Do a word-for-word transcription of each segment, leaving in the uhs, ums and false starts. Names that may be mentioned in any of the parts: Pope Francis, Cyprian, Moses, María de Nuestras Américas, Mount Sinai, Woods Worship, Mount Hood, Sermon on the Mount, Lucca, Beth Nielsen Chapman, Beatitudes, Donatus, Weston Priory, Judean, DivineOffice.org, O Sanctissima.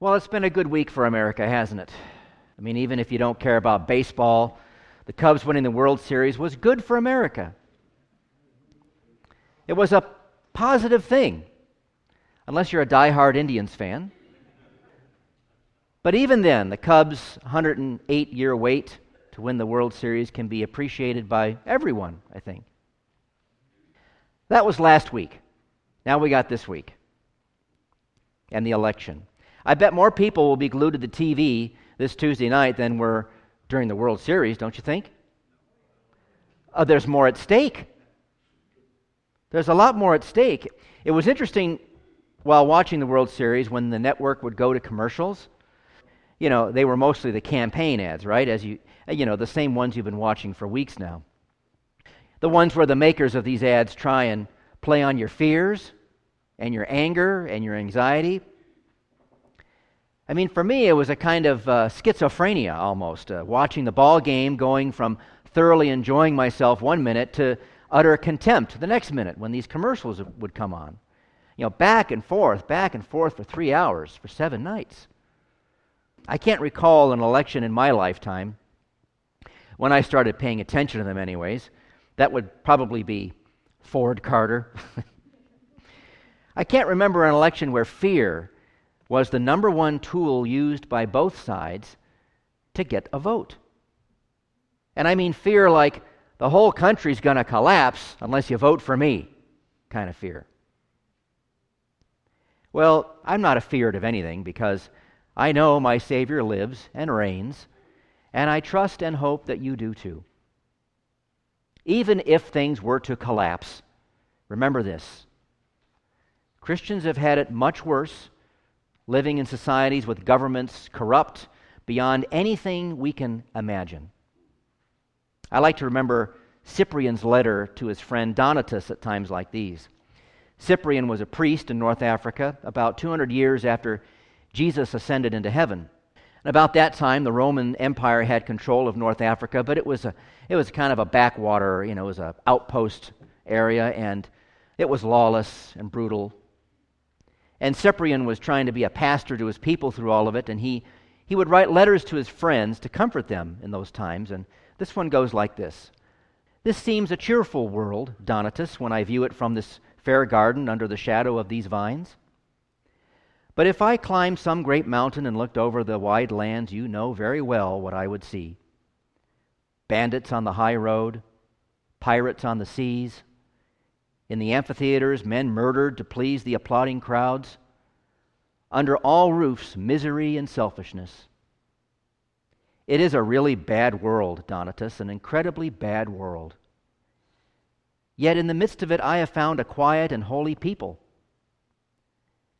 Well, it's been a good week for America, hasn't it? I mean, even if you don't care about baseball, the Cubs winning the World Series was good for America. It was a positive thing, unless you're a diehard Indians fan. But even then, the Cubs' one hundred eight year wait to win the World Series can be appreciated by everyone, I think. That was last week. Now we got this week and the election. I bet more people will be glued to the T V this Tuesday night than were during the World Series, don't you think? Uh, there's more at stake. There's a lot more at stake. It was interesting while watching the World Series when the network would go to commercials. You know, they were mostly the campaign ads, right? As you, you know, the same ones you've been watching for weeks now. The ones where the makers of these ads try and play on your fears and your anger and your anxiety. I mean, for me, it was a kind of uh, schizophrenia almost, uh, watching the ball game, going from thoroughly enjoying myself one minute to utter contempt the next minute when these commercials would come on. You know, back and forth, back and forth for three hours, for seven nights. I can't recall an election in my lifetime, when I started paying attention to them anyways, that would probably be Ford Carter. I can't remember an election where fear was the number one tool used by both sides to get a vote. And I mean fear like the whole country's going to collapse unless you vote for me kind of fear. Well, I'm not afeard of anything because I know my Savior lives and reigns, and I trust and hope that you do too. Even if things were to collapse, remember this. Christians have had it much worse living in societies with governments corrupt beyond anything we can imagine. I like to remember Cyprian's letter to his friend Donatus at times like these. Cyprian was a priest in North Africa about two hundred years after Jesus ascended into heaven. And about that time, the Roman Empire had control of North Africa, but it was a, it was kind of a backwater, you know, it was an outpost area, and it was lawless and brutal. And Cyprian was trying to be a pastor to his people through all of it, and he, he would write letters to his friends to comfort them in those times, and this one goes like this. "This seems a cheerful world, Donatus, when I view it from this fair garden under the shadow of these vines. But if I climbed some great mountain and looked over the wide lands, you know very well what I would see. Bandits on the high road, pirates on the seas. In the amphitheaters, men murdered to please the applauding crowds. Under all roofs, misery and selfishness. It is a really bad world, Donatus, an incredibly bad world. Yet in the midst of it, I have found a quiet and holy people.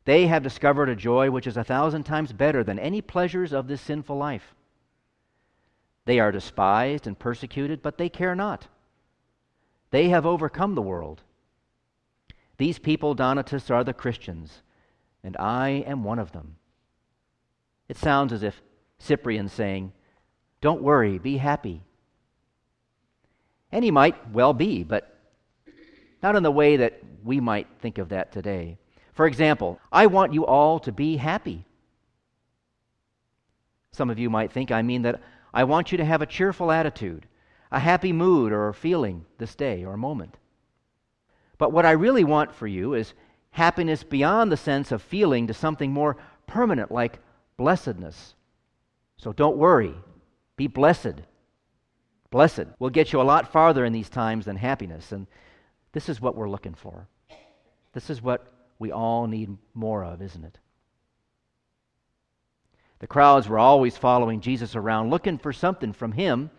They have discovered a joy which is a thousand times better than any pleasures of this sinful life. They are despised and persecuted, but they care not. They have overcome the world. These people, Donatus, are the Christians, and I am one of them." It sounds as if Cyprian's saying, "Don't worry, be happy." And he might well be, but not in the way that we might think of that today. For example, "I want you all to be happy." Some of you might think I mean that I want you to have a cheerful attitude, a happy mood or feeling this day or moment. But what I really want for you is happiness beyond the sense of feeling to something more permanent like blessedness. So don't worry, be blessed. Blessed will get you a lot farther in these times than happiness, and this is what we're looking for. This is what we all need more of, isn't it? The crowds were always following Jesus around, looking for something from him.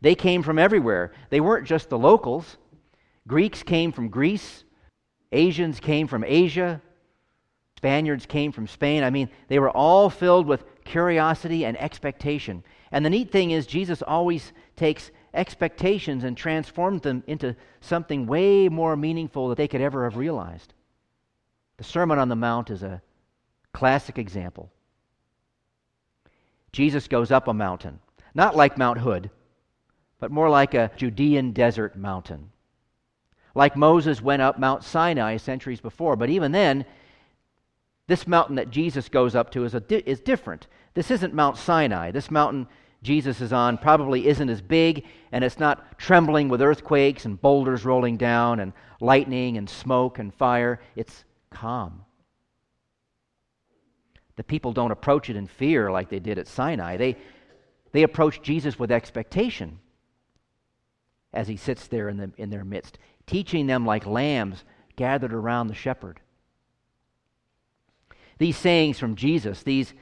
They came from everywhere. They weren't just the locals. Greeks came from Greece, Asians came from Asia, Spaniards came from Spain. I mean, they were all filled with curiosity and expectation. And the neat thing is Jesus always takes expectations and transforms them into something way more meaningful than they could ever have realized. The Sermon on the Mount is a classic example. Jesus goes up a mountain, not like Mount Hood, but more like a Judean desert mountain. Like Moses went up Mount Sinai centuries before, but even then, This mountain that Jesus goes up to is, a di- is different. This isn't Mount Sinai. This mountain Jesus is on probably isn't as big, and it's not trembling with earthquakes and boulders rolling down and lightning and smoke and fire. It's calm. The people don't approach it in fear like they did at Sinai. They, they approach Jesus with expectation as he sits there in, the, in their midst, teaching them like lambs gathered around the shepherd. These sayings from Jesus, these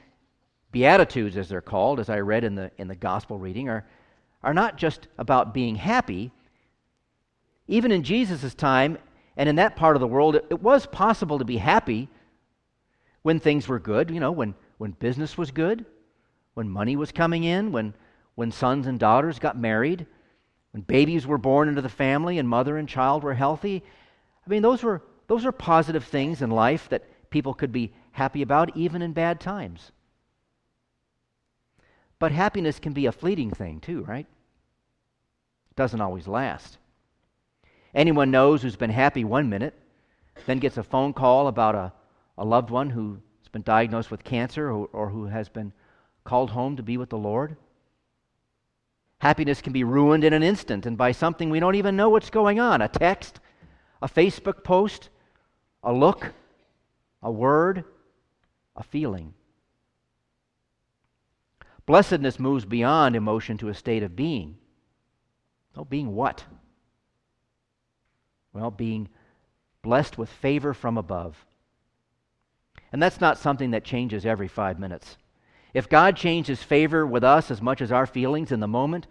Beatitudes as they're called, as I read in the, in the gospel reading, are, are not just about being happy. Even in Jesus' time, and in that part of the world, it, it was possible to be happy when things were good, you know, when, when business was good, when money was coming in, when, when sons and daughters got married, when babies were born into the family and mother and child were healthy. I mean, those were, those are positive things in life that people could be happy about even in bad times. But happiness can be a fleeting thing too, right? It doesn't always last. Anyone knows who's been happy one minute, then gets a phone call about a, a loved one who's been diagnosed with cancer or, or who has been called home to be with the Lord. Happiness can be ruined in an instant and by something we don't even know what's going on. A text, a Facebook post, a look, a word, a feeling. Blessedness moves beyond emotion to a state of being. Oh, being what? Well, being blessed with favor from above. And that's not something that changes every five minutes. If God changed His favor with us as much as our feelings in the moment,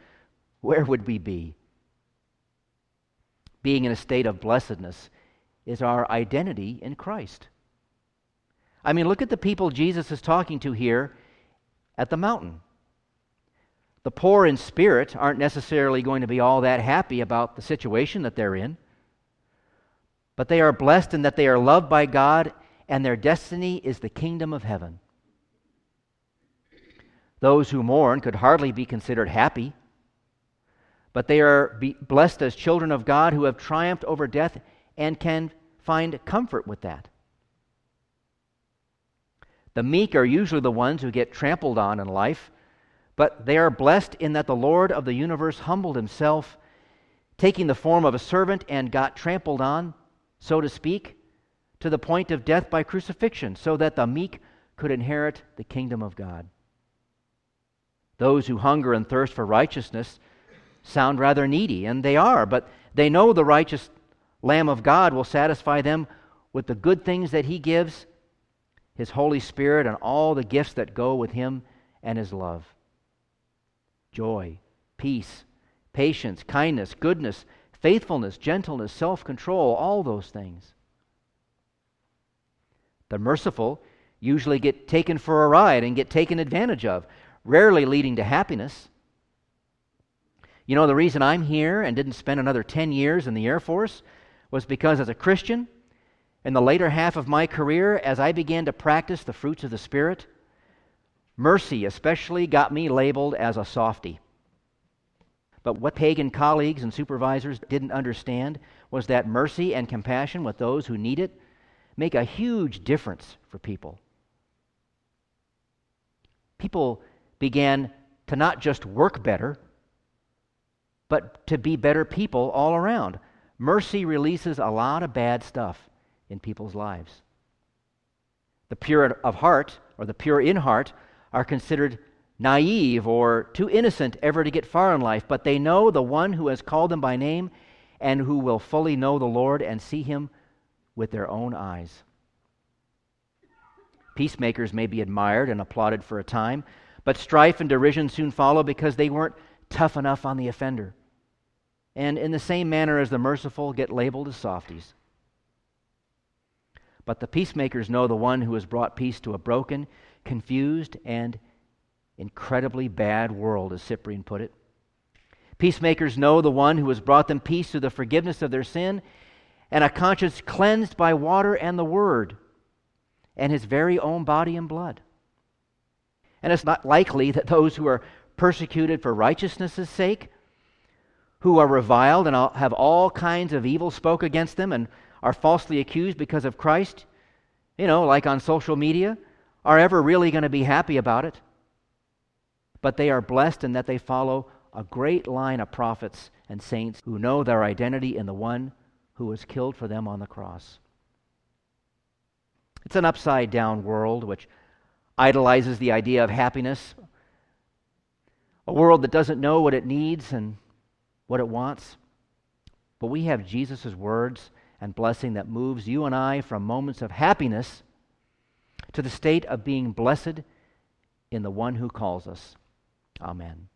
where would we be? Being in a state of blessedness is our identity in Christ. I mean, look at the people Jesus is talking to here at the mountain. The poor in spirit aren't necessarily going to be all that happy about the situation that they're in, but they are blessed in that they are loved by God and their destiny is the kingdom of heaven. Those who mourn could hardly be considered happy, but they are blessed as children of God who have triumphed over death and can find comfort with that. The meek are usually the ones who get trampled on in life, but they are blessed in that the Lord of the universe humbled himself, taking the form of a servant and got trampled on, so to speak, to the point of death by crucifixion, so that the meek could inherit the kingdom of God. Those who hunger and thirst for righteousness sound rather needy, and they are, but they know the righteous Lamb of God will satisfy them with the good things that He gives, His Holy Spirit and all the gifts that go with Him and His love. Joy, peace, patience, kindness, goodness, faithfulness, gentleness, self-control, all those things. The merciful usually get taken for a ride and get taken advantage of, rarely leading to happiness. You know, the reason I'm here and didn't spend another ten years in the Air Force was because as a Christian, in the later half of my career, as I began to practice the fruits of the Spirit, mercy especially got me labeled as a softie. But what pagan colleagues and supervisors didn't understand was that mercy and compassion with those who need it make a huge difference for people. People began to not just work better, but to be better people all around. Mercy releases a lot of bad stuff in people's lives. The pure of heart, or the pure in heart, are considered naive or too innocent ever to get far in life, but they know the one who has called them by name and who will fully know the Lord and see Him with their own eyes. Peacemakers may be admired and applauded for a time, but strife and derision soon follow because they weren't tough enough on the offender. And in the same manner as the merciful get labeled as softies. But the peacemakers know the one who has brought peace to a broken, confused, and incredibly bad world, as Cyprian put it. Peacemakers know the one who has brought them peace through the forgiveness of their sin and a conscience cleansed by water and the Word and His very own body and blood. And it's not likely that those who are persecuted for righteousness' sake, who are reviled and have all kinds of evil spoke against them and are falsely accused because of Christ, you know, like on social media, are ever really going to be happy about it. But they are blessed in that they follow a great line of prophets and saints who know their identity in the one who was killed for them on the cross. It's an upside-down world which idolizes the idea of happiness, a world that doesn't know what it needs and what it wants. But we have Jesus' words and blessing that moves you and I from moments of happiness to the state of being blessed in the one who calls us. Amen.